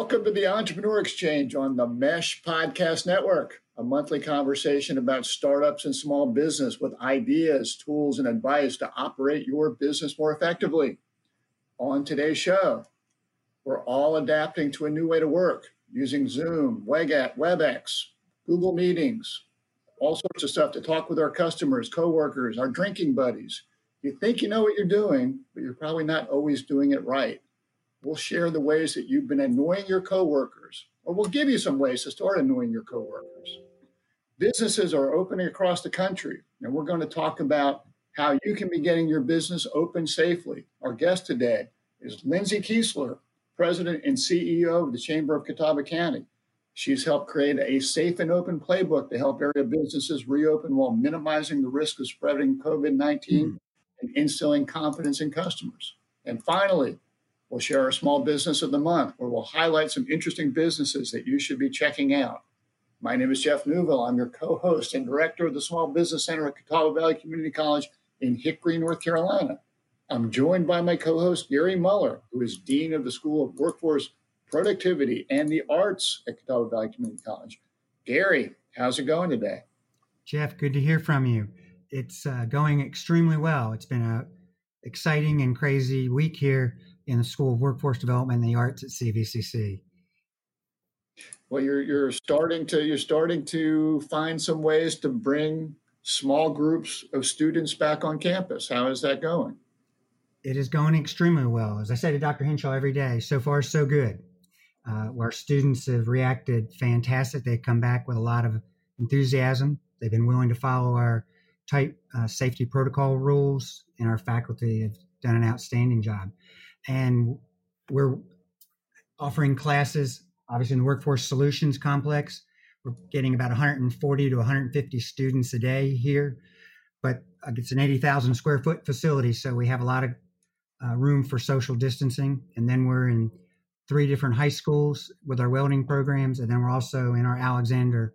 Welcome to the Entrepreneur Exchange on the Mesh Podcast Network, a monthly conversation about startups and small business with ideas, tools, and advice to operate your business more effectively. On today's show, we're all adapting to a new way to work using Zoom, WebEx, Google Meetings, all sorts of stuff to talk with our customers, coworkers, our drinking buddies. You think you know what you're doing, but you're probably not always doing it right. We'll share the ways that you've been annoying your coworkers, or we'll give you some ways to start annoying your coworkers. Businesses are opening across the country, and we're going to talk about how you can be getting your business open safely. Our guest today is Lindsay Keisler, President and CEO of the Chamber of Catawba County. She's helped create a safe and open playbook to help area businesses reopen while minimizing the risk of spreading COVID-19 and instilling confidence in customers. And finally, we'll share our small business of the month, where we'll highlight some interesting businesses that you should be checking out. My name is Jeff Neuville. I'm your co-host and director of the Small Business Center at Catawba Valley Community College in Hickory, North Carolina. I'm joined by my co-host, Gary Muller, who is Dean of the School of Workforce, Productivity, and the Arts at Catawba Valley Community College. Gary, how's it going today? Jeff, good to hear from you. It's going extremely well. It's been an exciting and crazy week here in the School of Workforce Development and the Arts at CVCC. Well, you're starting to find some ways to bring small groups of students back on campus. How is that going? It is going extremely well. As I say to Dr. Hinshaw every day, so far so good. Our students have reacted fantastic. They've come back with a lot of enthusiasm. They've been willing to follow our tight safety protocol rules, and our faculty have done an outstanding job. And we're offering classes, obviously, in the Workforce Solutions Complex. We're getting about 140 to 150 students a day here, but it's an 80,000 square foot facility, so we have a lot of room for social distancing. And then we're in 3 different high schools with our welding programs, and then we're also in our Alexander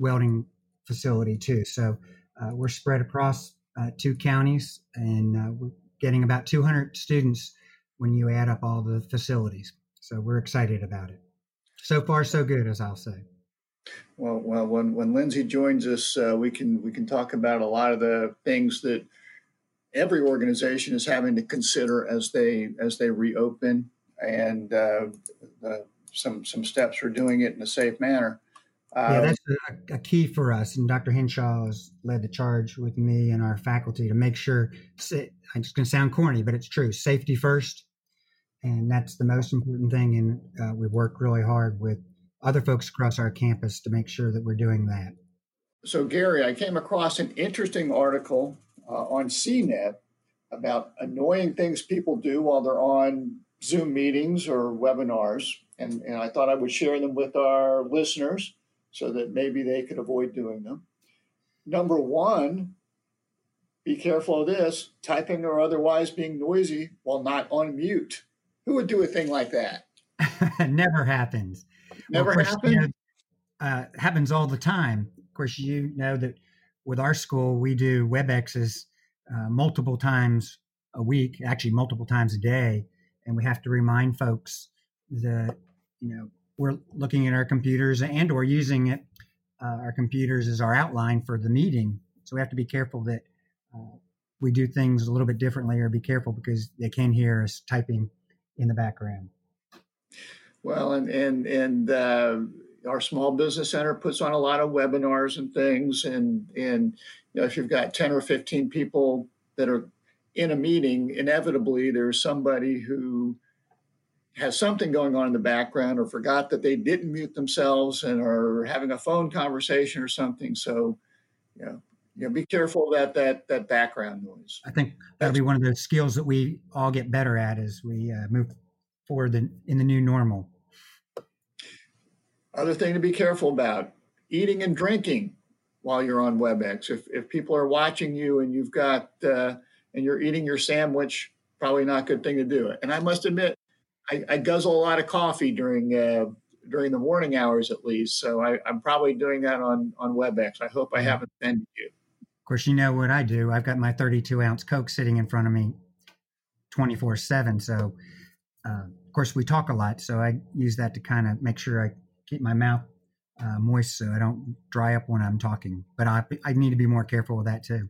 welding facility, too. So we're spread across 2 counties, and we're getting about 200 students when you add up all the facilities. So we're excited about it. So far, so good, as I'll say. Well, when Lindsay joins us, we can talk about a lot of the things that every organization is having to consider as they reopen, and some steps for doing it in a safe manner. Yeah, that's a key for us. And Dr. Hinshaw has led the charge with me and our faculty to make sure, I'm just going to sound corny, but it's true, safety first. And that's the most important thing. And we work really hard with other folks across our campus to make sure that we're doing that. So, Gary, I came across an interesting article on CNET about annoying things people do while they're on Zoom meetings or webinars. And I thought I would share them with our listeners, so that maybe they could avoid doing them. Number 1, be careful of this, typing or otherwise being noisy while not on mute. Who would do a thing like that? Never happens. Never happens? You know, happens all the time. Of course, you know that with our school, we do WebExes multiple times a week, actually multiple times a day. And we have to remind folks that, you know, we're looking at our computers and or using it, our computers as our outline for the meeting. So we have to be careful that we do things a little bit differently, or be careful because they can hear us typing in the background. Well, and our Small Business Center puts on a lot of webinars and things. And you know, if you've got 10 or 15 people that are in a meeting, inevitably there's somebody who has something going on in the background, or forgot that they didn't mute themselves and are having a phone conversation or something. So, you know, be careful about that background noise. I think that'll be one of the skills that we all get better at as we move forward in the new normal. Other thing to be careful about, eating and drinking while you're on WebEx. If people are watching you and you've got, and you're eating your sandwich, probably not a good thing to do. And I must admit, I guzzle a lot of coffee during the morning hours, at least. So I'm probably doing that on WebEx. I hope I haven't offended you. Of course, you know what I do. I've got my 32-ounce Coke sitting in front of me 24/7. So Of course, we talk a lot, so I use that to kind of make sure I keep my mouth moist so I don't dry up when I'm talking. But I need to be more careful with that too.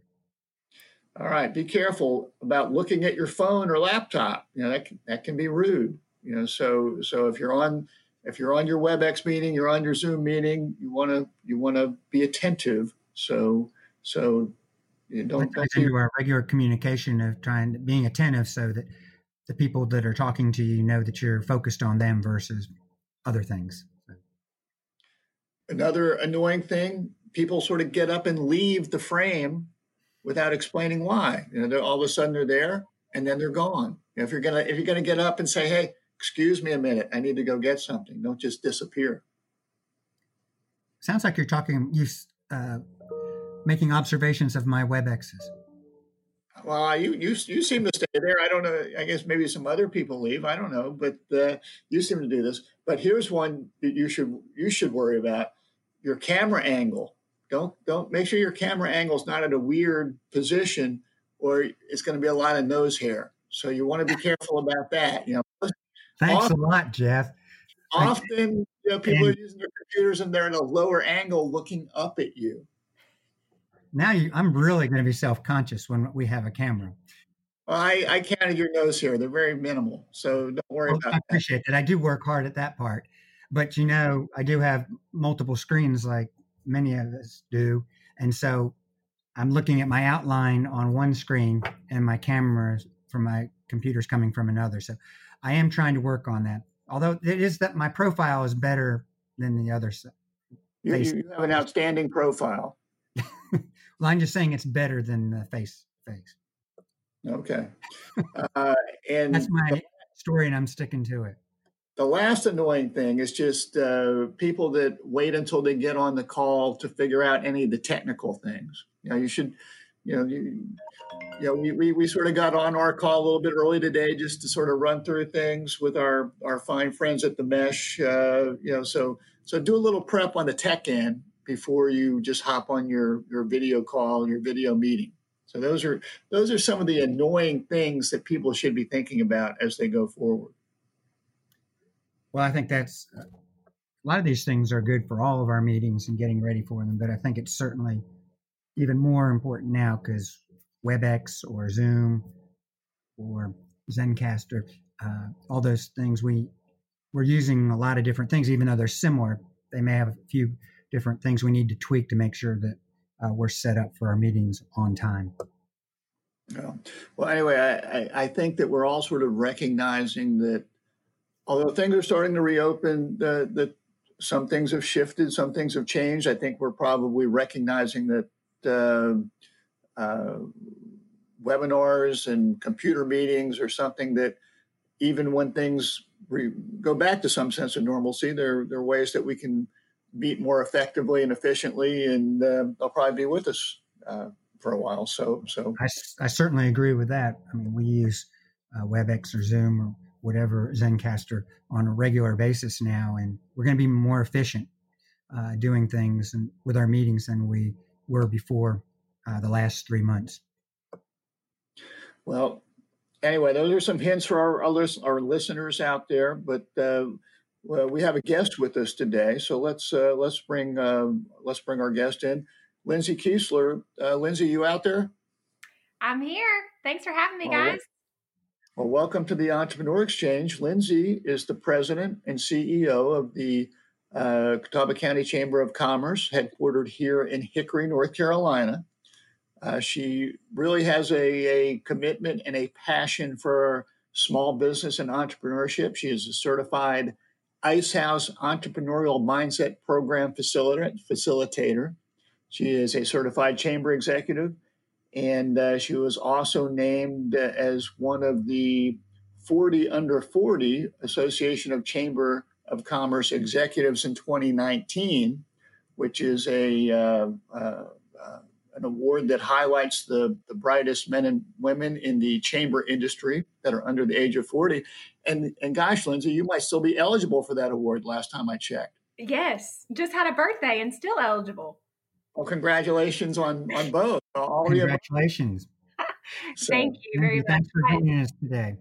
All right, be careful about looking at your phone or laptop. You know, that can be rude. You know, so if you're on your WebEx meeting, you're on your Zoom meeting, you want to be attentive. So you don't go into our regular communication of being attentive so that the people that are talking to you know that you're focused on them versus other things. Another annoying thing, people sort of get up and leave the frame without explaining why. You know, they're all of a sudden they're there and then they're gone. You know, if you're gonna get up and say, "Hey, excuse me a minute, I need to go get something," don't just disappear. Sounds like you're making observations of my WebExes. Well, you seem to stay there. I don't know. I guess maybe some other people leave. I don't know, but you seem to do this. But here's one that you should worry about: your camera angle. Don't make sure your camera angle is not at a weird position, or it's going to be a lot of nose hair. So you want to be careful about that. You know. Thanks a lot, Jeff. Often, you know, people are using their computers and they're at a lower angle, looking up at you. Now I'm really going to be self-conscious when we have a camera. Well, I counted your nose here; they're very minimal, so don't worry about that. I appreciate that. I do work hard at that part, but you know, I do have multiple screens, like many of us do, and so I'm looking at my outline on one screen and my camera from my computer's coming from another. So I am trying to work on that. Although it is that my profile is better than the other. You have an outstanding profile. Well, I'm just saying it's better than the face. Okay. And that's my story, and I'm sticking to it. The last annoying thing is just people that wait until they get on the call to figure out any of the technical things. You know, we sort of got on our call a little bit early today just to sort of run through things with our fine friends at the Mesh. So do a little prep on the tech end before you just hop on your video call, your video meeting. So those are some of the annoying things that people should be thinking about as they go forward. Well, I think that's a lot of these things are good for all of our meetings and getting ready for them, but I think it's certainly even more important now because WebEx or Zoom or Zencast or all those things, we're using a lot of different things, even though they're similar. They may have a few different things we need to tweak to make sure that we're set up for our meetings on time. Well, anyway, I think that we're all sort of recognizing that although things are starting to reopen, that some things have shifted, some things have changed. I think we're probably recognizing that webinars and computer meetings are something that even when things go back to some sense of normalcy, there are ways that we can meet more effectively and efficiently, and they'll probably be with us for a while. So I certainly agree with that. I mean, we use WebEx or Zoom or whatever, Zencaster, on a regular basis now, and we're going to be more efficient doing things and with our meetings than we were before the last 3 months. Well, anyway, those are some hints for our listeners out there, but well, we have a guest with us today, so let's bring our guest in, Lindsay Keisler. Lindsay, you out there? I'm here. Thanks for having me, guys. Right. Well, welcome to the Entrepreneur Exchange. Lindsay is the president and CEO of the Catawba County Chamber of Commerce, headquartered here in Hickory, North Carolina. She really has a commitment and a passion for small business and entrepreneurship. She is a certified Ice House Entrepreneurial Mindset Program facilitator. She is a certified chamber executive, and she was also named as one of the 40 Under 40 Association of Chamber of Commerce Executives in 2019, which is an award that highlights the brightest men and women in the chamber industry that are under the age of 40. And gosh, Lindsay, you might still be eligible for that award last time I checked. Yes. Just had a birthday and still eligible. Well, congratulations on both. All congratulations. So, thank you very much. Thanks for joining us today.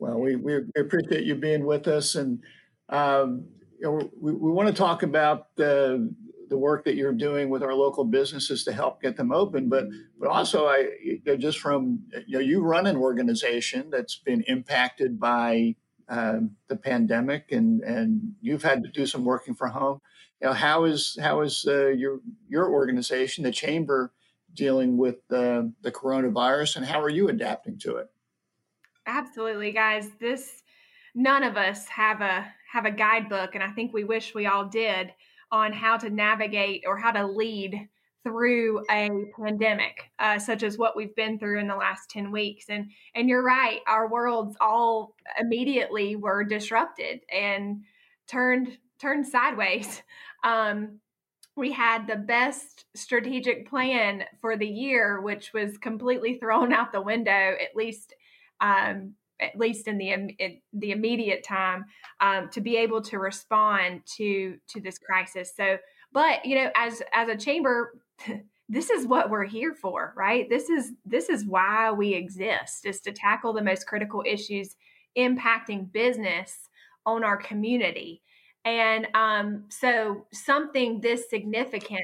Well, we appreciate you being with us, and we want to talk about the work that you're doing with our local businesses to help get them open, but also you run an organization that's been impacted by the pandemic, and you've had to do some working from home. You know, how is your organization, the chamber, dealing with the coronavirus, and how are you adapting to it? Absolutely, guys. None of us have a guidebook, and I think we wish we all did, on how to navigate or how to lead through a pandemic, such as what we've been through in the last 10 weeks. And you're right, our worlds all immediately were disrupted and turned sideways. We had the best strategic plan for the year, which was completely thrown out the window, at least in the immediate time, to be able to respond to this crisis. So, but you know, as a chamber, this is what we're here for, right? This is why we exist, is to tackle the most critical issues impacting business on our community. And so something this significant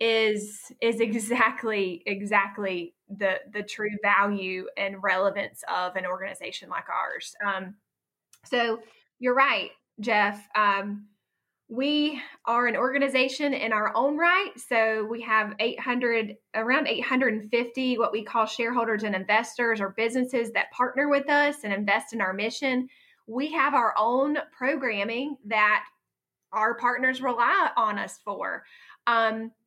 is exactly the true value and relevance of an organization like ours. So you're right, Jeff. We are an organization in our own right. So we have around 850, what we call shareholders and investors, or businesses that partner with us and invest in our mission. We have our own programming that our partners rely on us for,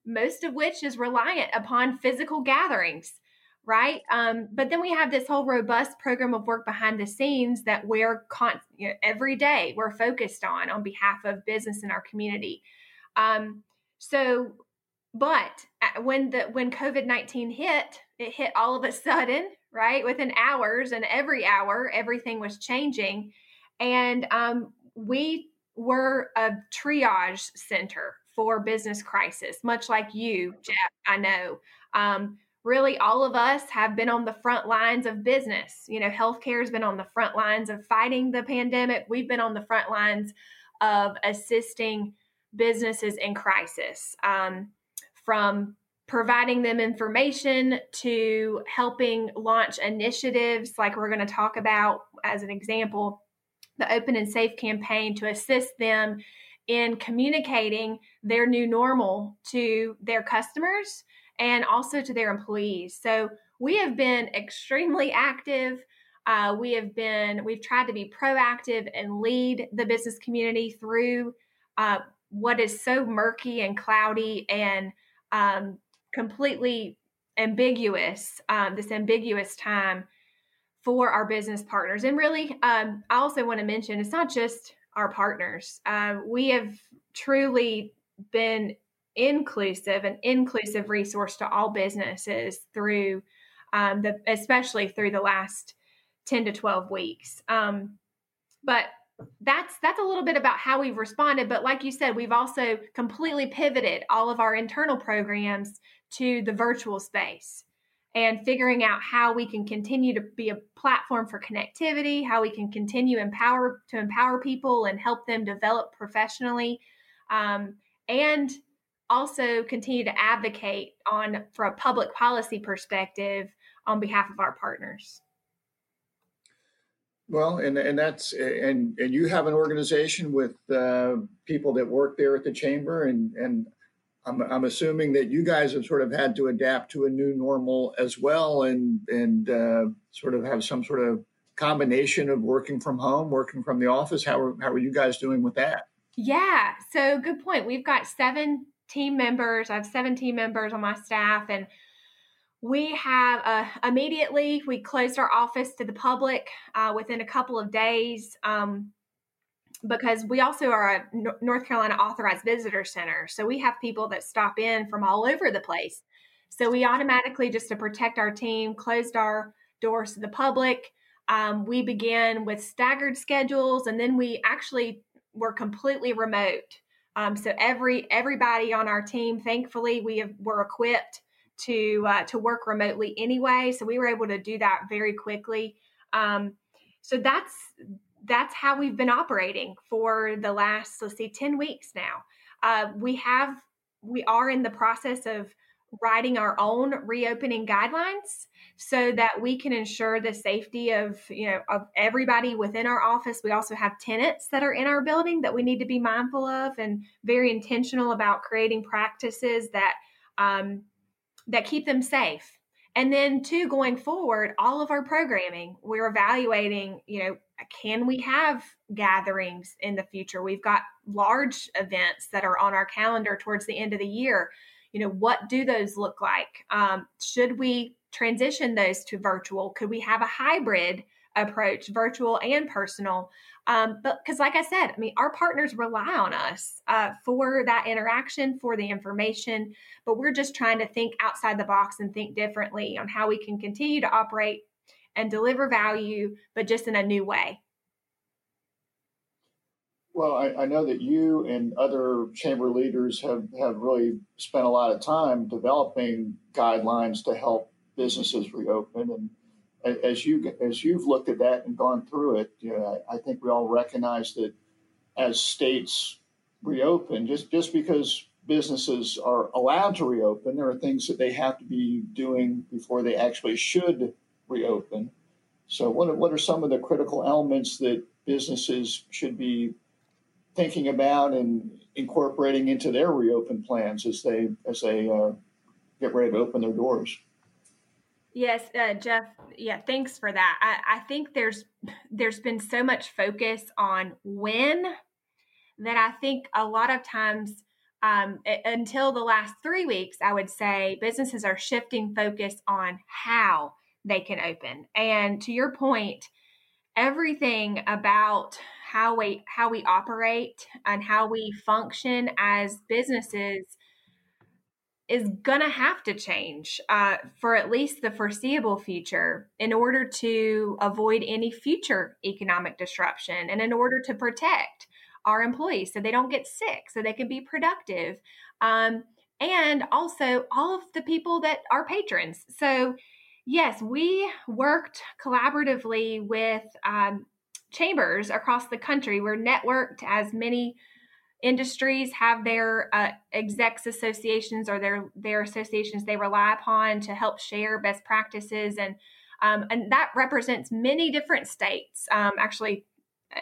most of which is reliant upon physical gatherings, right? But then we have this whole robust program of work behind the scenes that every day we're focused on behalf of business in our community. But when COVID-19 hit, it hit all of a sudden, right? Within hours, and every hour, everything was changing. And we were a triage center for business crisis, much like you, Jeff, I know. Really, all of us have been on the front lines of business. You know, healthcare has been on the front lines of fighting the pandemic. We've been on the front lines of assisting businesses in crisis, from providing them information to helping launch initiatives like we're going to talk about as an example, the Open and Safe campaign, to assist them in communicating their new normal to their customers and also to their employees. So we have been extremely active. We've tried to be proactive and lead the business community through what is so murky and cloudy and completely ambiguous, this ambiguous time for our business partners. And really, I also want to mention, it's not just our partners. We have truly been inclusive resource to all businesses through, especially through the last 10 to 12 weeks. But that's a little bit about how we've responded. But like you said, we've also completely pivoted all of our internal programs to the virtual space, and figuring out how we can continue to be a platform for connectivity, how we can continue to empower people and help them develop professionally, and also continue to advocate for a public policy perspective on behalf of our partners. Well, and you have an organization with people that work there at the chamber, and I'm assuming that you guys have sort of had to adapt to a new normal as well, and sort of have some sort of combination of working from home, working from the office. How are you guys doing with that? Yeah, so good point. We've got 7 team members. I have 7 team members on my staff, and we have immediately we closed our office to the public within a couple of days. Because we also are a North Carolina Authorized Visitor Center. So we have people that stop in from all over the place. So we automatically, just to protect our team, closed our doors to the public. We began with staggered schedules, and then we actually were completely remote. So everybody on our team, thankfully, were equipped to work remotely anyway. So we were able to do that very quickly. So that's how we've been operating for the last, 10 weeks now. We are in the process of writing our own reopening guidelines so that we can ensure the safety of everybody within our office. We also have tenants that are in our building that we need to be mindful of and very intentional about creating practices that keep them safe. And then too, going forward, all of our programming, we're evaluating, can we have gatherings in the future? We've got large events that are on our calendar towards the end of the year. What do those look like? Should we transition those to virtual? Could we have a hybrid approach, virtual and personal? But because like I said, our partners rely on us for that interaction, for the information, but we're just trying to think outside the box and think differently on how we can continue to operate and deliver value, but just in a new way. Well, I know that you and other chamber leaders have really spent a lot of time developing guidelines to help businesses reopen. And as you've looked at that and gone through it, I think we all recognize that as states reopen, just because businesses are allowed to reopen, there are things that they have to be doing before they actually should reopen. So what are some of the critical elements that businesses should be thinking about and incorporating into their reopen plans as they get ready to open their doors? Yes, Jeff. Yeah, thanks for that. I think there's been so much focus on when that I think a lot of times until the last 3 weeks, I would say businesses are shifting focus on how they can open. And to your point, everything about how we operate and how we function as businesses is going to have to change for at least the foreseeable future in order to avoid any future economic disruption and in order to protect our employees so they don't get sick, so they can be productive. And also all of the people that are patrons. So yes, we worked collaboratively with chambers across the country. We're networked, as many industries have their execs associations or their associations they rely upon to help share best practices. And that represents many different states. Actually,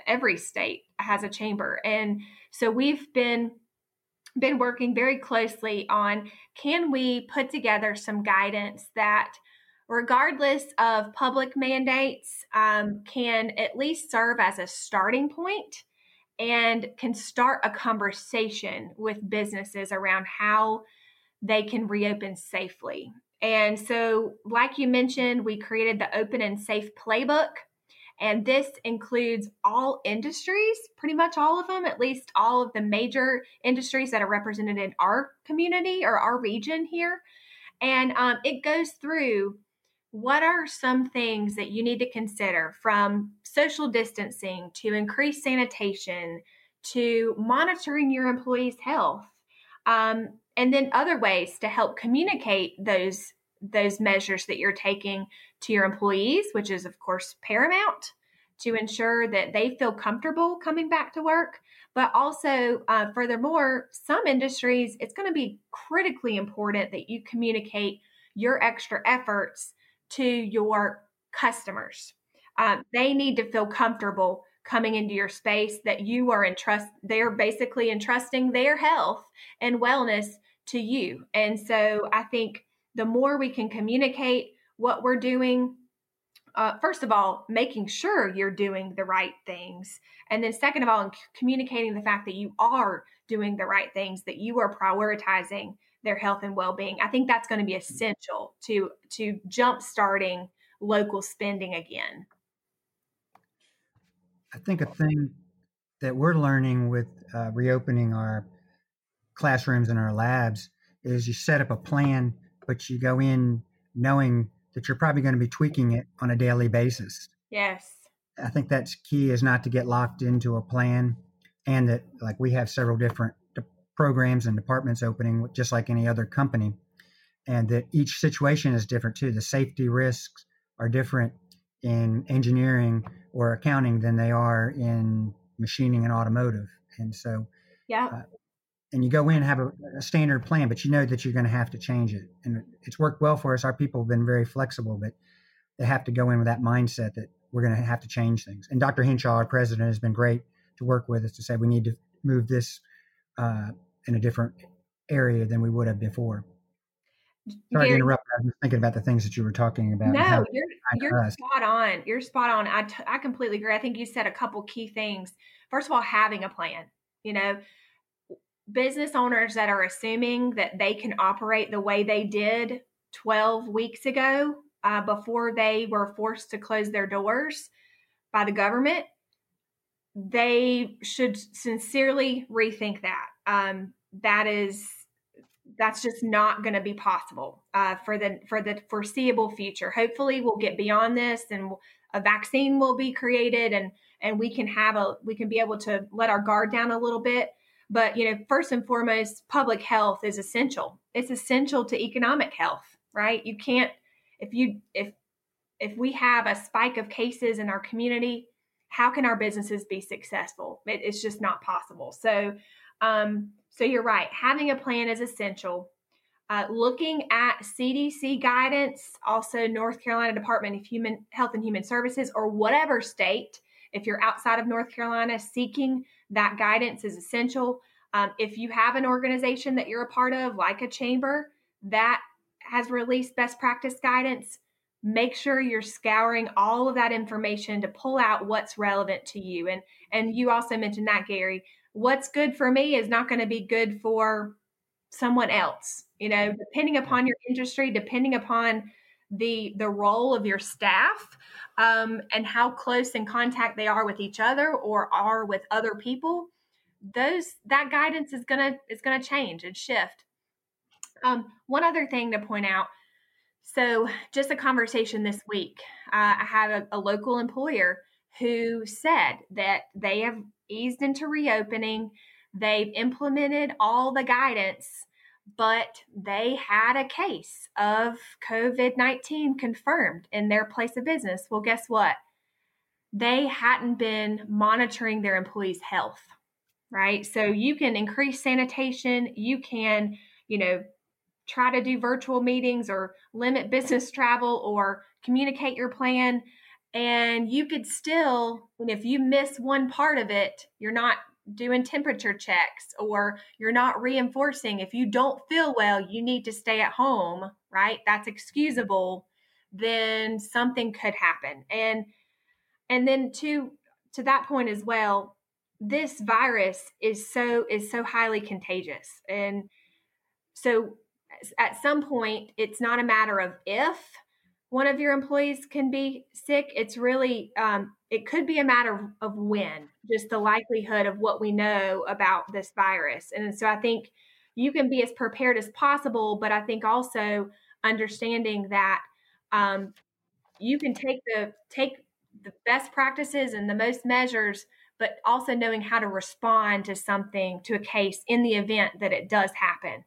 every state has a chamber. And so we've been working very closely on, can we put together some guidance that, regardless of public mandates, can at least serve as a starting point and can start a conversation with businesses around how they can reopen safely. And so, like you mentioned, we created the Open and Safe Playbook, and this includes all industries, pretty much all of them, at least all of the major industries that are represented in our community or our region here. And it goes through, what are some things that you need to consider, from social distancing to increased sanitation to monitoring your employees' health, and then other ways to help communicate those measures that you're taking to your employees, which is, of course, paramount to ensure that they feel comfortable coming back to work. But also, furthermore, some industries, it's going to be critically important that you communicate your extra efforts to your customers. They need to feel comfortable coming into your space, that you are they're basically entrusting their health and wellness to you. And so I think the more we can communicate what we're doing, first of all, making sure you're doing the right things. And then second of all, communicating the fact that you are doing the right things, that you are prioritizing their health and well-being. I think that's going to be essential to jump-starting local spending again. I think a thing that we're learning with reopening our classrooms and our labs is you set up a plan, but you go in knowing that you're probably going to be tweaking it on a daily basis. Yes. I think that's key, is not to get locked into a plan, and that, like, we have several different programs and departments opening just like any other company, and that each situation is different too. The safety risks are different. in engineering or accounting than they are in machining and automotive. And so, and you go in and have a standard plan, but you know that you're going to have to change it. And it's worked well for us. Our people have been very flexible, but they have to go in with that mindset that we're going to have to change things. And Dr. Hinshaw, our president, has been great to work with us to say we need to move this in a different area than we would have before. Sorry to interrupt. I was thinking about the things that you were talking about. No, you're spot on. You're spot on. I completely agree. I think you said a couple key things. First of all, having a plan. You know, business owners that are assuming that they can operate the way they did 12 weeks ago before they were forced to close their doors by the government, they should sincerely rethink that. That's just not going to be possible for the foreseeable future. Hopefully we'll get beyond this and a vaccine will be created and we can be able to let our guard down a little bit. But, you know, first and foremost, public health is essential. It's essential to economic health, right? You can't, if we have a spike of cases in our community, how can our businesses be successful? It's just not possible. So you're right. Having a plan is essential. Looking at CDC guidance, also North Carolina Department of Health and Human Services, or whatever state, if you're outside of North Carolina, seeking that guidance is essential. If you have an organization that you're a part of, like a chamber, that has released best practice guidance, make sure you're scouring all of that information to pull out what's relevant to you. And you also mentioned that, Gary. What's good for me is not going to be good for someone else. You know, depending upon your industry, depending upon the role of your staff, and how close in contact they are with each other or are with other people, that guidance is gonna change and shift. One other thing to point out. So just a conversation this week, I had a local employer who said that they have eased into reopening. They've implemented all the guidance, but they had a case of COVID-19 confirmed in their place of business. Well, guess what? They hadn't been monitoring their employees' health, right? So you can increase sanitation. You can, you know, try to do virtual meetings or limit business travel or communicate your plan. And you could still, and if you miss one part of it, you're not doing temperature checks or you're not reinforcing. If you don't feel well, you need to stay at home, right? That's excusable. Then something could happen. And then to that point as well, this virus is so highly contagious. And so at some point, it's not a matter of if one of your employees can be sick. It's really, it could be a matter of when, just the likelihood of what we know about this virus. And so I think you can be as prepared as possible, but I think also understanding that you can take the best practices and the most measures, but also knowing how to respond to something, to a case in the event that it does happen.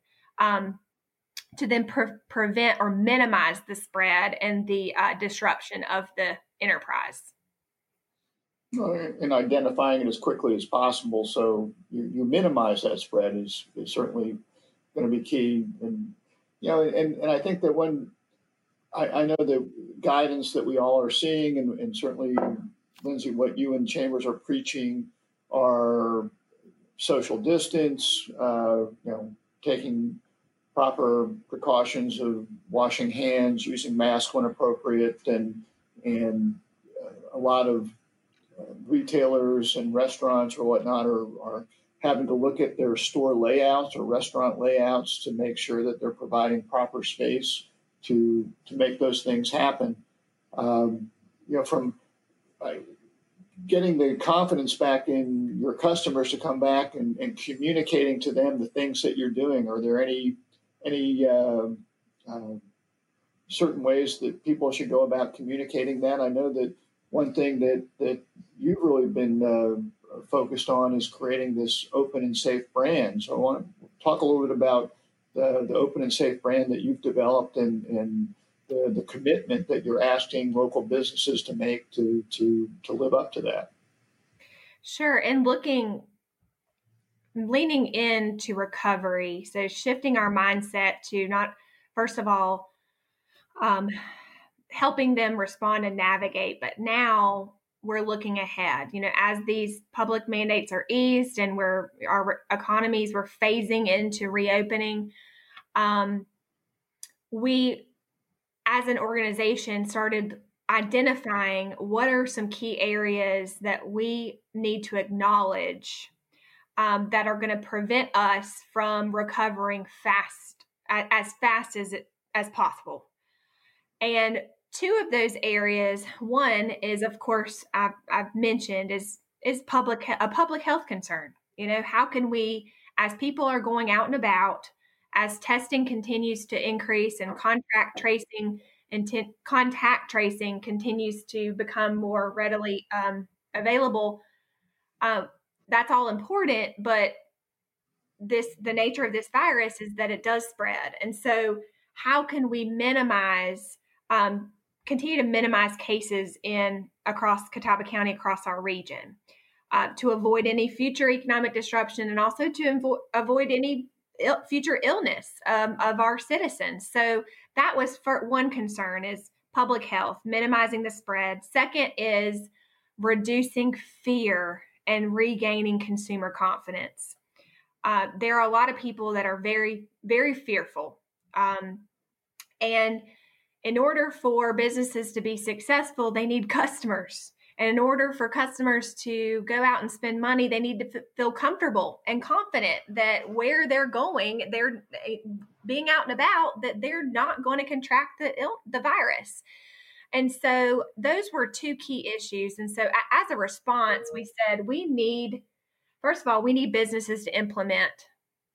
To then prevent or minimize the spread and the disruption of the enterprise. And identifying it as quickly as possible so you minimize that spread is certainly going to be key. And, you know, and I think that when I know the guidance that we all are seeing, and certainly, Lindsay, what you and Chambers are preaching are social distance, you know, taking proper precautions of washing hands, using masks when appropriate, and a lot of retailers and restaurants or whatnot are having to look at their store layouts or restaurant layouts to make sure that they're providing proper space to make those things happen. You know, from getting the confidence back in your customers to come back and communicating to them the things that you're doing. Are there any certain ways that people should go about communicating that? I know that one thing that you've really been focused on is creating this open and safe brand. So I want to talk a little bit about the open and safe brand that you've developed and the commitment that you're asking local businesses to make to live up to that. Sure. And leaning into recovery. So shifting our mindset to not, first of all, helping them respond and navigate, but now we're looking ahead. You know, as these public mandates are eased and our economies were phasing into reopening, we, as an organization, started identifying what are some key areas that we need to acknowledge that are going to prevent us from recovering fast as possible. And two of those areas, one is, of course, I've mentioned is public health concern. You know, how can we, as people are going out and about, as testing continues to increase and contact tracing continues to become more readily available, that's all important, but the nature of this virus is that it does spread. And so how can we continue to minimize cases across Catawba County, across our region, to avoid any future economic disruption and also to avoid any future illness of our citizens. So that was one concern, is public health, minimizing the spread. Second is reducing fear and regaining consumer confidence. There are a lot of people that are very, very fearful. And in order for businesses to be successful, they need customers. And in order for customers to go out and spend money, they need to feel comfortable and confident that where they're going, they're being out and about, that they're not going to contract the virus. And so those were two key issues. And so as a response, we said we need businesses to implement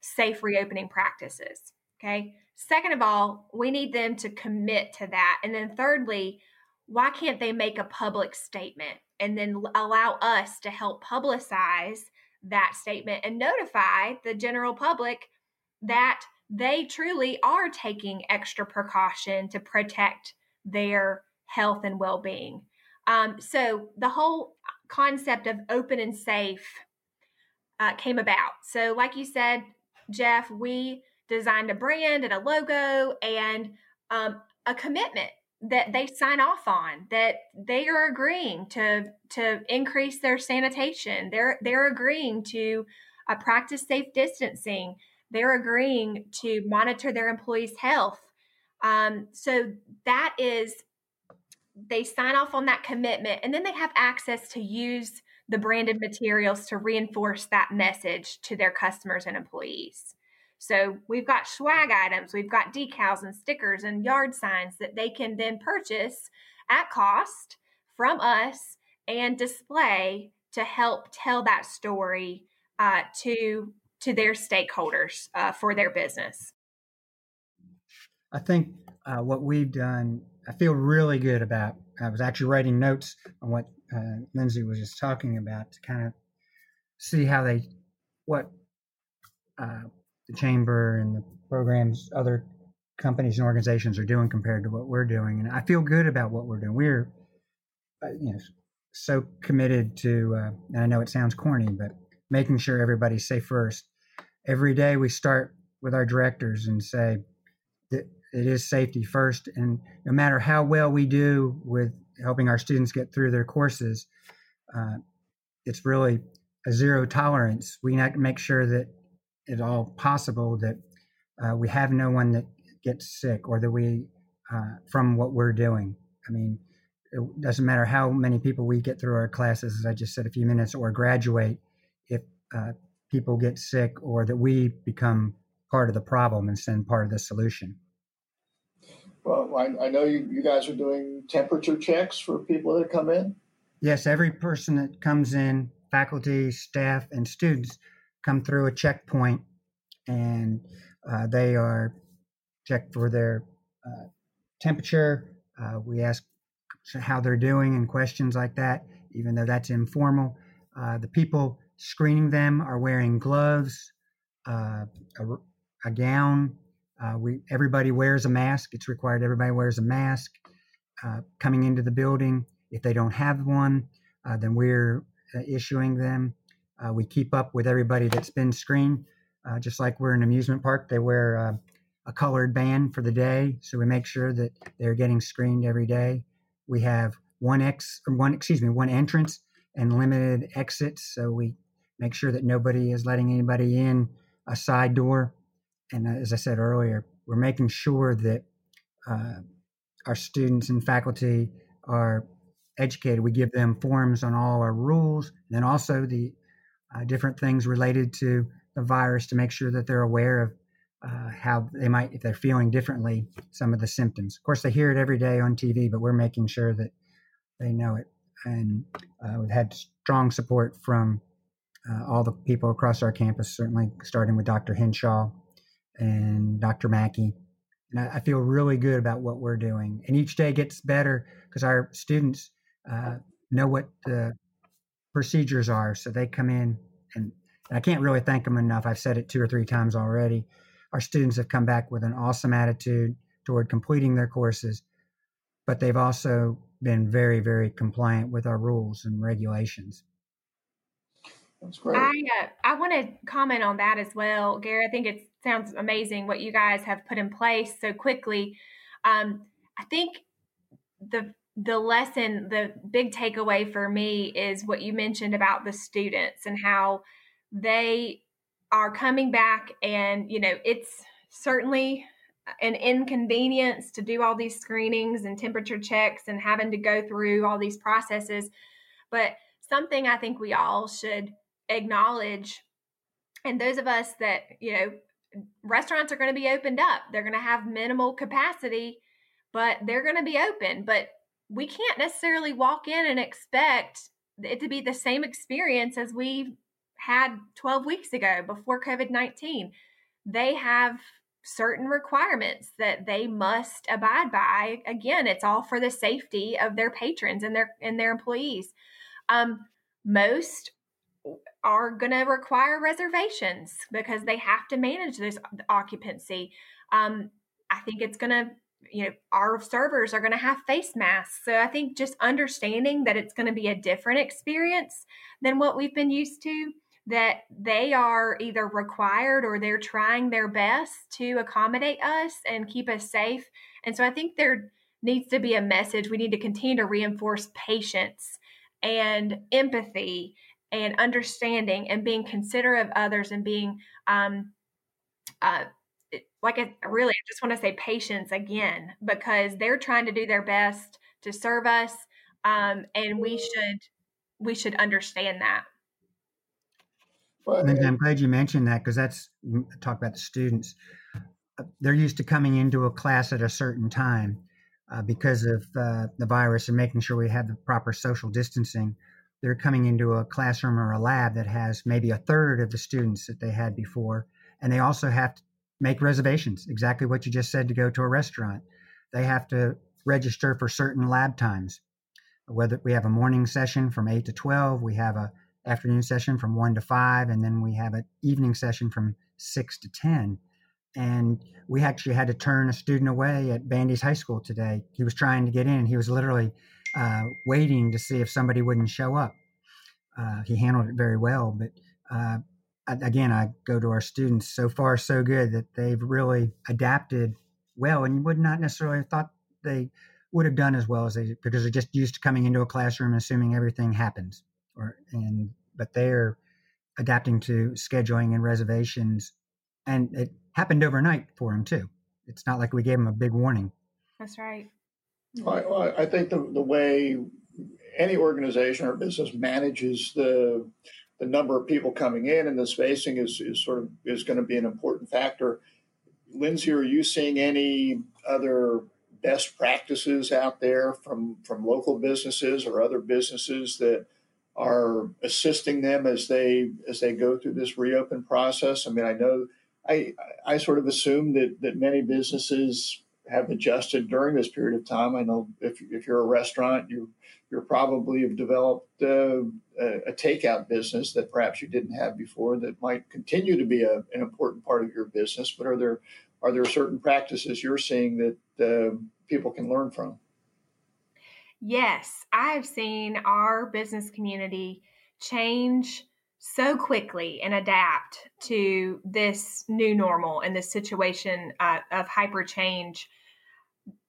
safe reopening practices. Okay. Second of all, we need them to commit to that. And then thirdly, why can't they make a public statement and then allow us to help publicize that statement and notify the general public that they truly are taking extra precaution to protect their health and well-being. So the whole concept of open and safe came about. So like you said, Jeff, we designed a brand and a logo and a commitment that they sign off on, that they are agreeing to increase their sanitation. They're agreeing to practice safe distancing. They're agreeing to monitor their employees' health. So that is, they sign off on that commitment, and then they have access to use the branded materials to reinforce that message to their customers and employees. So we've got swag items, we've got decals and stickers and yard signs that they can then purchase at cost from us and display to help tell that story to their stakeholders for their business. I think what we've done, I feel really good about. I was actually writing notes on what Lindsay was just talking about to kind of see how the chamber and the programs, other companies and organizations are doing compared to what we're doing. And I feel good about what we're doing. We're so committed to, and I know it sounds corny, but making sure everybody's safe first. Every day we start with our directors and say that it is safety first. And no matter how well we do with helping our students get through their courses, it's really a zero tolerance. We have to make sure that it's all possible that we have no one that gets sick or that we, from what we're doing. I mean, it doesn't matter how many people we get through our classes, as I just said a few minutes, or graduate, if people get sick or that we become part of the problem instead of part of the solution. Well, I know you guys are doing temperature checks for people that come in. Yes, every person that comes in, faculty, staff, and students, come through a checkpoint, and they are checked for their temperature. We ask how they're doing and questions like that, even though that's informal. The people screening them are wearing gloves, a gown, Everybody wears a mask. It's required everybody wears a mask coming into the building. If they don't have one, then we're issuing them. We keep up with everybody that's been screened. Just like we're in an amusement park, they wear a colored band for the day. So we make sure that they're getting screened every day. We have one entrance and limited exits. So we make sure that nobody is letting anybody in a side door. And as I said earlier, we're making sure that our students and faculty are educated. We give them forums on all our rules, and then also the different things related to the virus to make sure that they're aware of how they might, if they're feeling differently, some of the symptoms. Of course, they hear it every day on TV, but we're making sure that they know it. And we've had strong support from all the people across our campus, certainly starting with Dr. Hinshaw and Dr. Mackey. And I feel really good about what we're doing. And each day gets better because our students know what the procedures are. So they come in, and I can't really thank them enough. I've said it 2 or 3 times already. Our students have come back with an awesome attitude toward completing their courses, but they've also been very, very compliant with our rules and regulations. That's great. I want to comment on that as well, Gary. I think it sounds amazing what you guys have put in place so quickly. I think the big takeaway for me is what you mentioned about the students and how they are coming back, and it's certainly an inconvenience to do all these screenings and temperature checks and having to go through all these processes. But something I think we all should acknowledge, and those of us that, restaurants are going to be opened up, they're going to have minimal capacity, but they're going to be open. But we can't necessarily walk in and expect it to be the same experience as we've had 12 weeks ago before COVID-19. They have certain requirements that they must abide by. Again, it's all for the safety of their patrons and their employees. Most are going to require reservations because they have to manage this occupancy. I think it's going to, our servers are going to have face masks. So I think just understanding that it's going to be a different experience than what we've been used to, that they are either required or they're trying their best to accommodate us and keep us safe. And so I think there needs to be a message. We need to continue to reinforce patience and empathy and understanding and being considerate of others and being, I just want to say patience again, because they're trying to do their best to serve us. And we should understand that. Lindsay, I'm glad you mentioned that, because talk about the students. They're used to coming into a class at a certain time because of the virus and making sure we have the proper social distancing. They're coming into a classroom or a lab that has maybe a third of the students that they had before. And they also have to make reservations, exactly what you just said, to go to a restaurant. They have to register for certain lab times. Whether we have a morning session from 8 to 12, we have a afternoon session from 1 to 5, and then we have an evening session from 6 to 10. And we actually had to turn a student away at Bandy's High School today. He was trying to get in. He was literally waiting to see if somebody wouldn't show up. He handled it very well. But again, I go to our students, so far so good, that they've really adapted well. And you would not necessarily have thought they would have done as well as they did, because they're just used to coming into a classroom and assuming everything happens. But they're adapting to scheduling and reservations, and it happened overnight for them too. It's not like we gave them a big warning. That's right. Well, I think the way any organization or business manages the number of people coming in and the spacing is going to be an important factor. Lindsay, are you seeing any other best practices out there from local businesses or other businesses that are assisting them as they go through this reopen process? I mean, I know I sort of assume that many businesses have adjusted during this period of time. I know if you're a restaurant, you're probably have developed a takeout business that perhaps you didn't have before that might continue to be an important part of your business. But are there are there certain practices you're seeing that people can learn from? Yes, I've seen our business community change so quickly and adapt to this new normal and this situation of hyper change.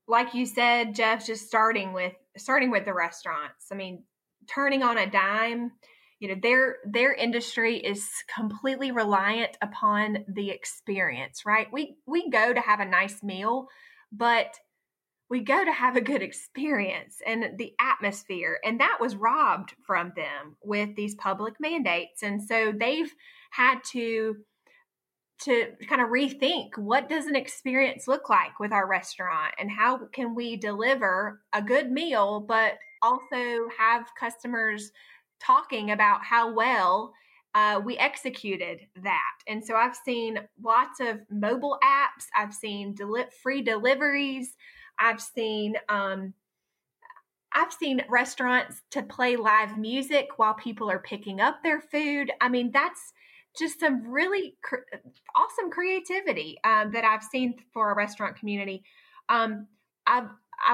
Like you said, Jeff, just starting with the restaurants. I mean, turning on a dime, you know, their industry is completely reliant upon the experience, right? We go to have a nice meal, but we go to have a good experience and the atmosphere. And that was robbed from them with these public mandates. And so they've had to kind of rethink, what does an experience look like with our restaurant? And how can we deliver a good meal, but also have customers talking about how well we executed that. And so I've seen lots of mobile apps. I've seen free deliveries. I've seen restaurants to play live music while people are picking up their food. I mean, that's just some really awesome creativity that I've seen for our restaurant community. I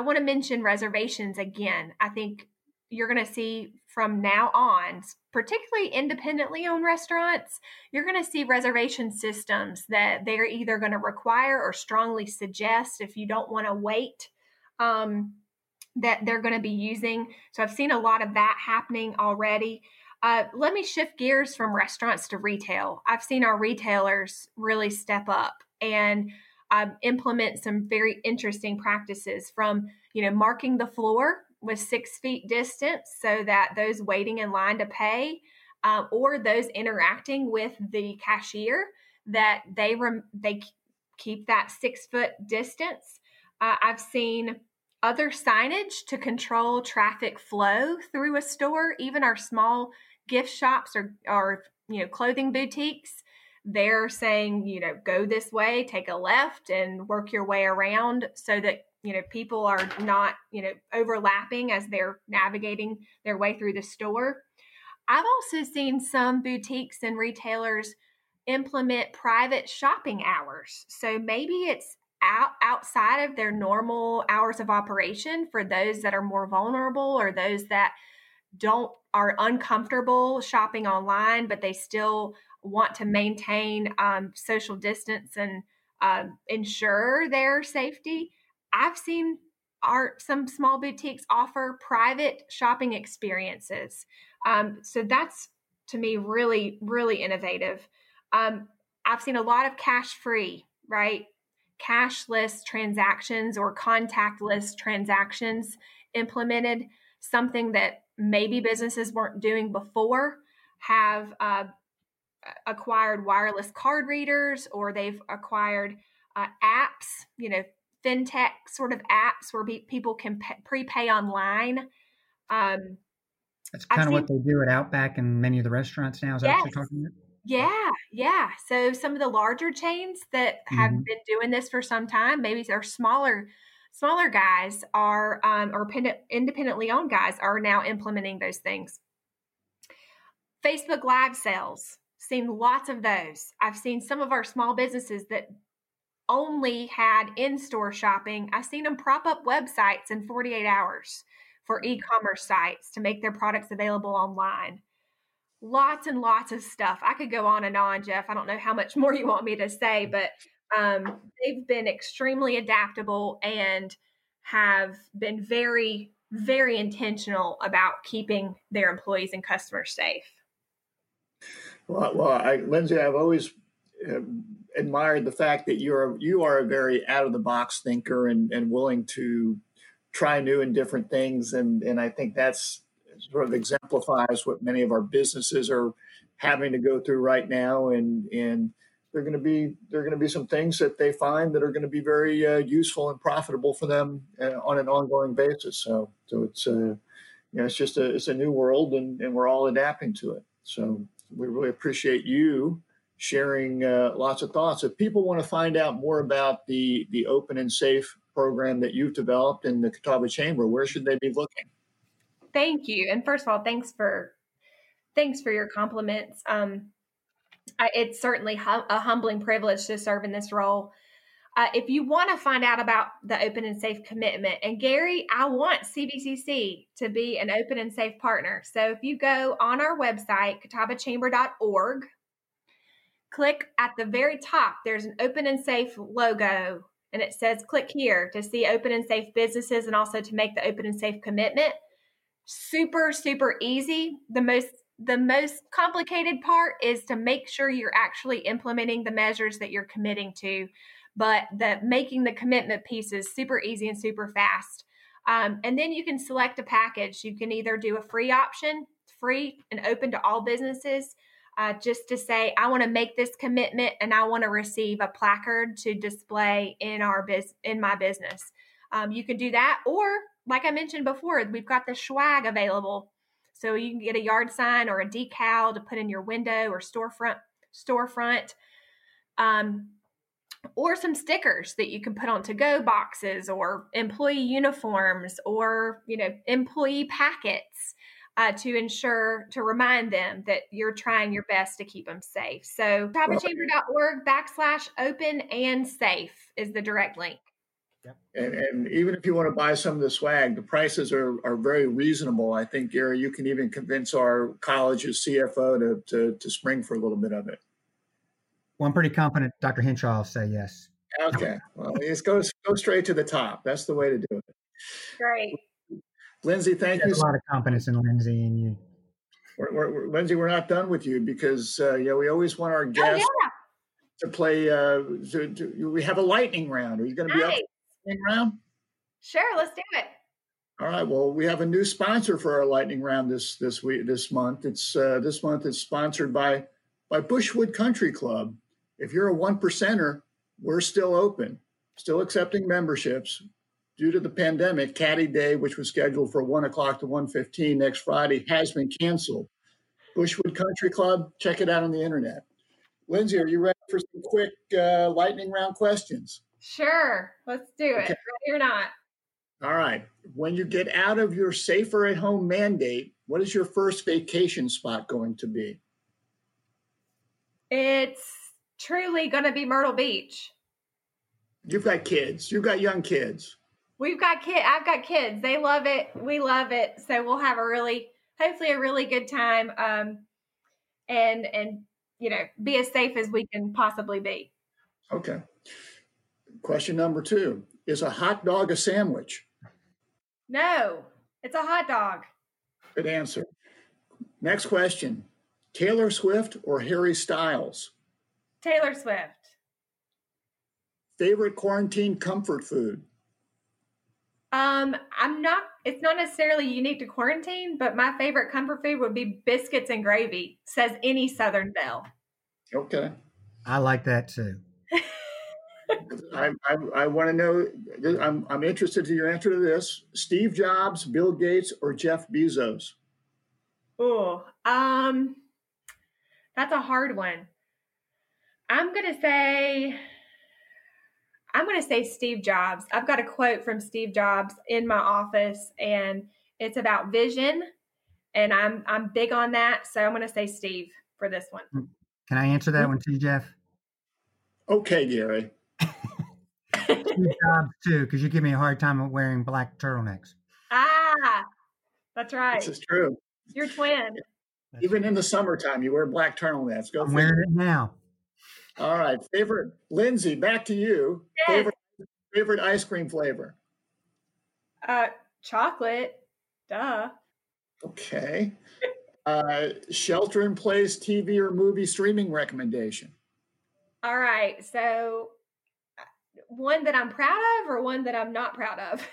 want to mention reservations again. I think you're going to see from now on, particularly independently owned restaurants, you're going to see reservation systems that they're either going to require or strongly suggest if you don't want to wait, that they're going to be using. So I've seen a lot of that happening already. Let me shift gears from restaurants to retail. I've seen our retailers really step up and implement some very interesting practices, from, you know, marking the floor with 6 feet distance so that those waiting in line to pay or those interacting with the cashier, that they keep that 6 foot distance. I've seen other signage to control traffic flow through a store. Even our small gift shops or you know, clothing boutiques, they're saying, you know, go this way, take a left and work your way around so that, you know, people are not, you know, overlapping as they're navigating their way through the store. I've also seen some boutiques and retailers implement private shopping hours. So maybe it's outside of their normal hours of operation for those that are more vulnerable or those that are uncomfortable shopping online, but they still want to maintain social distance and ensure their safety. I've seen some small boutiques offer private shopping experiences. So that's, to me, really, really innovative. I've seen a lot of cash-free, right? Cashless transactions or contactless transactions implemented, something that maybe businesses weren't doing before, have acquired wireless card readers, or they've acquired apps, you know, fintech sort of apps where people can prepay online. That's kind of what they do at Outback and many of the restaurants now. Is that what you're talking about? Yeah. So some of the larger chains that have been doing this for some time, maybe their smaller guys are, or independently owned guys are now implementing those things. Facebook Live sales, seen lots of those. I've seen some of our small businesses that only had in-store shopping. I've seen them prop up websites in 48 hours for e-commerce sites to make their products available online. Lots and lots of stuff. I could go on and on, Jeff. I don't know how much more you want me to say, but they've been extremely adaptable and have been very, very intentional about keeping their employees and customers safe. Well, Lindsay, I've always admired the fact that you are a very out of the box thinker and willing to try new and different things. And I think that's sort of exemplifies what many of our businesses are having to go through right now. And there are going to be some things that they find that are going to be very useful and profitable for them on an ongoing basis. So it's it's a new world and we're all adapting to it. So we really appreciate you sharing lots of thoughts. If people want to find out more about the Open and Safe program that you've developed in the Catawba Chamber, where should they be looking? Thank you. And first of all, thanks for your compliments. It's certainly a humbling privilege to serve in this role. if you want to find out about the Open and Safe Commitment, and Gary, I want CVCC to be an open and safe partner. So if you go on our website, catawbachamber.org, click at the very top, there's an Open and Safe logo, and it says click here to see open and safe businesses and also to make the Open and Safe Commitment. Super, super easy. The most complicated part is to make sure you're actually implementing the measures that you're committing to. But the making the commitment piece is super easy and super fast. And then you can select a package. You can either do a free option, free and open to all businesses, just to say, I want to make this commitment and I want to receive a placard to display in my business. You can do that. Or like I mentioned before, we've got the swag available. So you can get a yard sign or a decal to put in your window or storefront. Or some stickers that you can put on to-go boxes or employee uniforms or, employee packets to ensure, to remind them that you're trying your best to keep them safe. So catawbachamber.org/open-and-safe is the direct link. And even if you want to buy some of the swag, the prices are very reasonable. I think, Gary, you can even convince our college's CFO to spring for a little bit of it. Well, I'm pretty confident Dr. Hinshaw will say yes. Okay. Well, it go straight to the top. That's the way to do it. Great. Lindsay, thank you. There's a lot of confidence in Lindsay and you. Lindsay, we're not done with you because we always want our guests to play. We have a lightning round. Are you going to be up for the lightning round? Sure, let's do it. All right. Well, we have a new sponsor for our lightning round this month. It's sponsored by Bushwood Country Club. If you're a 1%er, we're still open, still accepting memberships. Due to the pandemic, Caddy Day, which was scheduled for 1 o'clock to 1:15 next Friday, has been canceled. Bushwood Country Club, check it out on the internet. Lindsay, are you ready for some quick lightning round questions? Sure. Let's do it. Okay. Ready or not. All right. When you get out of your safer at home mandate, what is your first vacation spot going to be? It's truly going to be Myrtle Beach. You've got kids. You've got young kids. We've got kids. I've got kids. They love it. We love it. So we'll have hopefully a really good time. And be as safe as we can possibly be. Okay. Question number 2. Is a hot dog a sandwich? No, it's a hot dog. Good answer. Next question. Taylor Swift or Harry Styles? Taylor Swift. Favorite quarantine comfort food? It's not necessarily unique to quarantine, but my favorite comfort food would be biscuits and gravy, says any Southern Belle. Okay. I like that too. I want to know, I'm interested in your answer to this. Steve Jobs, Bill Gates, or Jeff Bezos? Oh, that's a hard one. I'm going to say Steve Jobs. I've got a quote from Steve Jobs in my office and it's about vision and I'm big on that. So I'm going to say Steve for this one. Can I answer that one too, Jeff? Okay, Gary. Steve Jobs too, because you give me a hard time wearing black turtlenecks. Ah, that's right. This is true. Your twin. Even in the summertime, you wear black turtlenecks. I'm wearing it now. All right. Favorite, Lindsay, back to you. Yes. Favorite ice cream flavor? Chocolate. Duh. Okay. Shelter in place, TV or movie streaming recommendation? All right. So one that I'm proud of or one that I'm not proud of?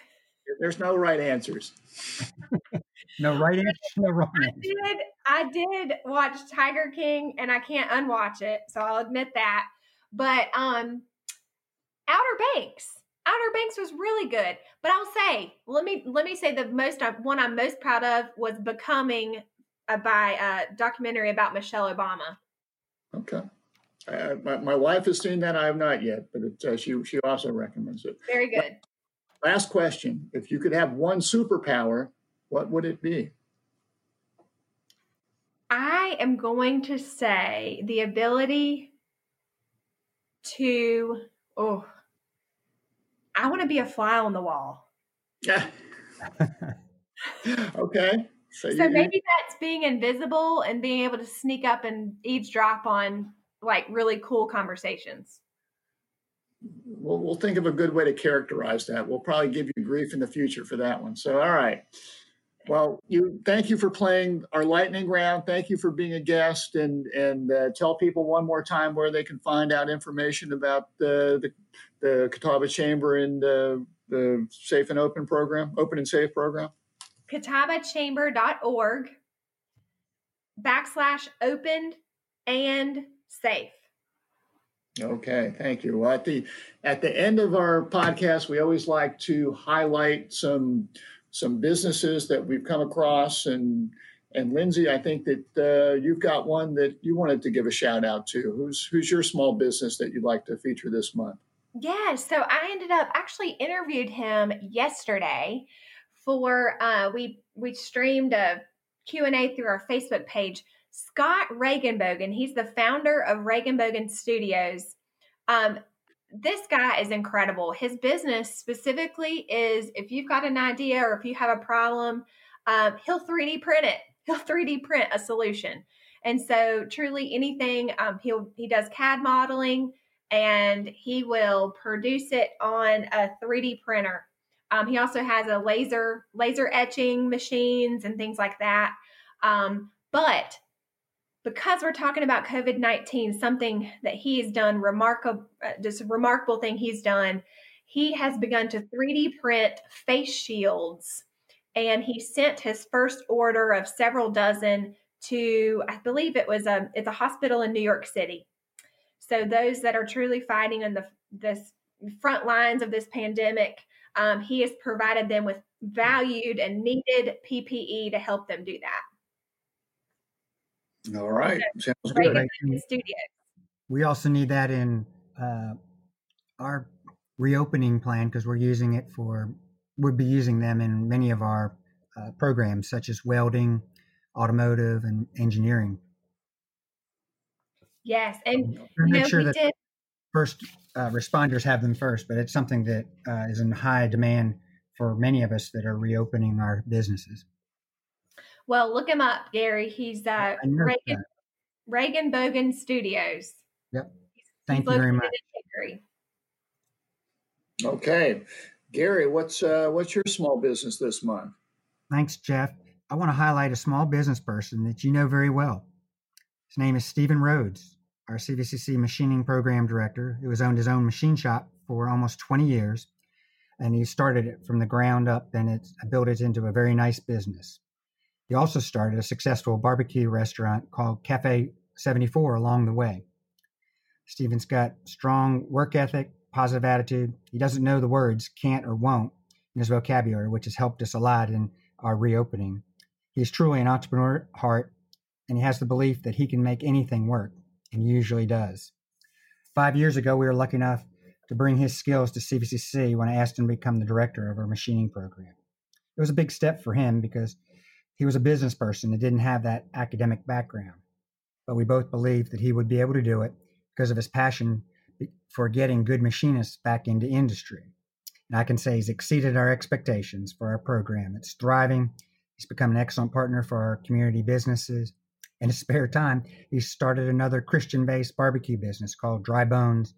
There's no right answers. No right answer. I did watch Tiger King, and I can't unwatch it, so I'll admit that. But Outer Banks was really good. But I'll say, let me say the one I'm most proud of was Becoming, by a documentary about Michelle Obama. Okay, my wife has seen that. I have not yet, but she also recommends it. Very good. Last question: if you could have one superpower, what would it be? I am going to say the ability to I want to be a fly on the wall. Yeah. Okay. So maybe that's being invisible and being able to sneak up and eavesdrop on like really cool conversations. We'll think of a good way to characterize that. We'll probably give you grief in the future for that one. So, all right. Well, thank you for playing our lightning round. Thank you for being a guest, and tell people one more time where they can find out information about the Catawba Chamber and the Safe and Open program, Open and Safe program. CatawaChamber.org/open-and-safe. Okay, thank you. Well, at the end of our podcast, we always like to highlight some businesses that we've come across, and Lindsay, I think that you've got one that you wanted to give a shout out to. Who's your small business that you'd like to feature this month? Yeah, so I ended up actually interviewed him yesterday for we streamed a Q&A through our Facebook page. Scott Regenbogen, he's the founder of Regenbogen Studios. This guy is incredible. His business specifically is if you've got an idea or if you have a problem, he'll 3D print it. He'll 3D print a solution. And so truly anything, he does CAD modeling, and he will produce it on a 3D printer. He also has a laser etching machines and things like that. But because we're talking about COVID-19, something that he's done remarkable thing he's done. He has begun to 3D print face shields, and he sent his first order of several dozen to, I believe it's a hospital in New York City. So those that are truly fighting on this front lines of this pandemic, he has provided them with valued and needed PPE to help them do that. All right. So, sounds good. We also need that in our reopening plan, because we'll be using them in many of our programs, such as welding, automotive, and engineering. Yes. And first responders have them first, but it's something that is in high demand for many of us that are reopening our businesses. Well, look him up, Gary. He's Regenbogen Studios. Yep. Thank you very much, Gary. Okay, Gary, what's your small business this month? Thanks, Jeff. I want to highlight a small business person that you know very well. His name is Stephen Rhodes, our CVCC machining program director, who has owned his own machine shop for almost 20 years, and he started it from the ground up, and built it into a very nice business. He also started a successful barbecue restaurant called Cafe 74 along the way. Stephen's got strong work ethic, positive attitude. He doesn't know the words can't or won't in his vocabulary, which has helped us a lot in our reopening. He's truly an entrepreneur at heart, and he has the belief that he can make anything work, and he usually does. 5 years ago, we were lucky enough to bring his skills to CVCC when I asked him to become the director of our machining program. It was a big step for him because he was a business person that didn't have that academic background, but we both believed that he would be able to do it because of his passion for getting good machinists back into industry. And I can say he's exceeded our expectations for our program. It's thriving. He's become an excellent partner for our community businesses. In his spare time, he started another Christian-based barbecue business called Dry Bones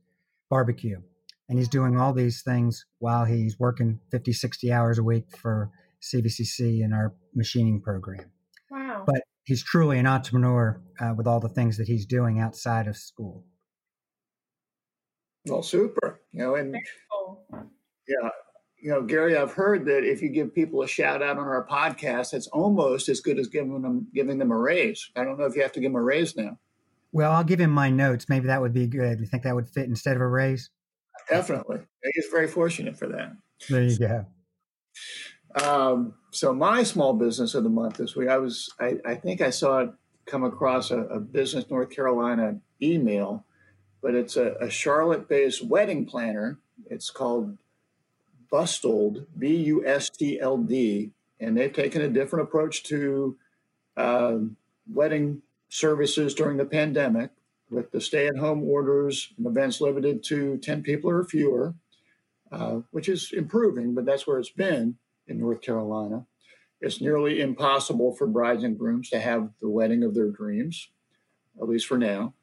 Barbecue. And he's doing all these things while he's working 50, 60 hours a week for CVCC and our machining program. Wow. But he's truly an entrepreneur with all the things that he's doing outside of school. Well, super. Gary, I've heard that if you give people a shout out on our podcast, it's almost as good as giving them a raise. I don't know if you have to give them a raise now. Well, I'll give him my notes. Maybe that would be good. You think that would fit instead of a raise? Definitely. He's very fortunate for that. There you go. So my small business of the month this week, I think I saw it come across a Business North Carolina email, but it's a Charlotte-based wedding planner. It's called Bustld, B-U-S-T-L-D, and they've taken a different approach to wedding services during the pandemic with the stay-at-home orders and events limited to 10 people or fewer. which is improving, but that's where it's been in North Carolina. It's nearly impossible for brides and grooms to have the wedding of their dreams, at least for now.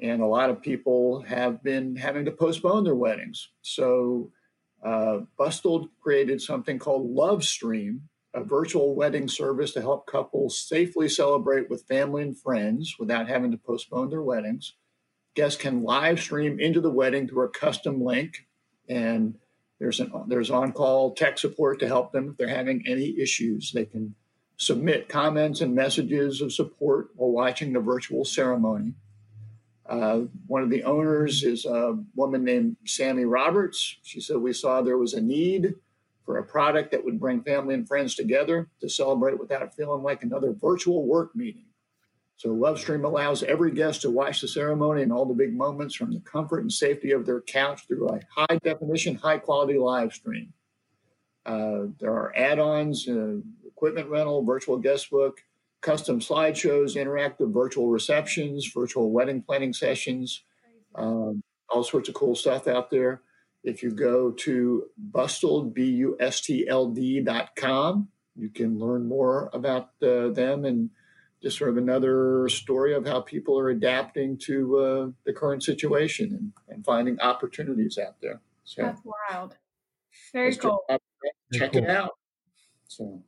And a lot of people have been having to postpone their weddings. So Bustld created something called LoveStream, a virtual wedding service to help couples safely celebrate with family and friends without having to postpone their weddings. Guests can live stream into the wedding through a custom link, and there's on-call tech support to help them if they're having any issues. They can submit comments and messages of support while watching the virtual ceremony. One of the owners is a woman named Sammy Roberts. She said, "We saw there was a need for a product that would bring family and friends together to celebrate without feeling like another virtual work meeting." So LoveStream allows every guest to watch the ceremony and all the big moments from the comfort and safety of their couch through a high-definition, high-quality live stream. There are add-ons, equipment rental, virtual guestbook, custom slideshows, interactive virtual receptions, virtual wedding planning sessions, all sorts of cool stuff out there. If you go to Bustld, BUSTLD.com, you can learn more about them and just sort of another story of how people are adapting to the current situation and finding opportunities out there. So that's wild. Very cool. Check it out. So,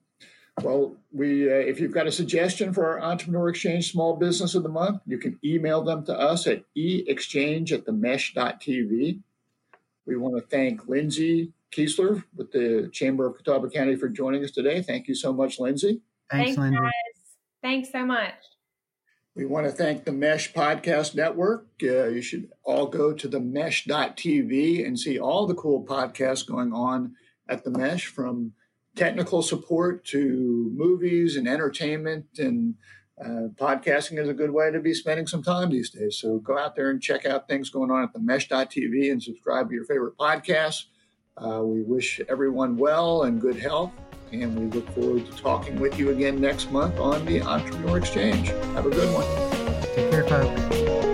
well, we if you've got a suggestion for our Entrepreneur Exchange Small Business of the Month, you can email them to us at eexchange@themesh.tv. We want to thank Lindsay Keisler with the Chamber of Catawba County for joining us today. Thank you so much, Lindsay. Thanks, Lindsay. Thanks so much. We want to thank the Mesh Podcast Network. You should all go to themesh.tv and see all the cool podcasts going on at the Mesh, from technical support to movies and entertainment. And podcasting is a good way to be spending some time these days. So go out there and check out things going on at themesh.tv and subscribe to your favorite podcasts. We wish everyone well and good health. And we look forward to talking with you again next month on the Entrepreneur Exchange. Have a good one. Take care, folks.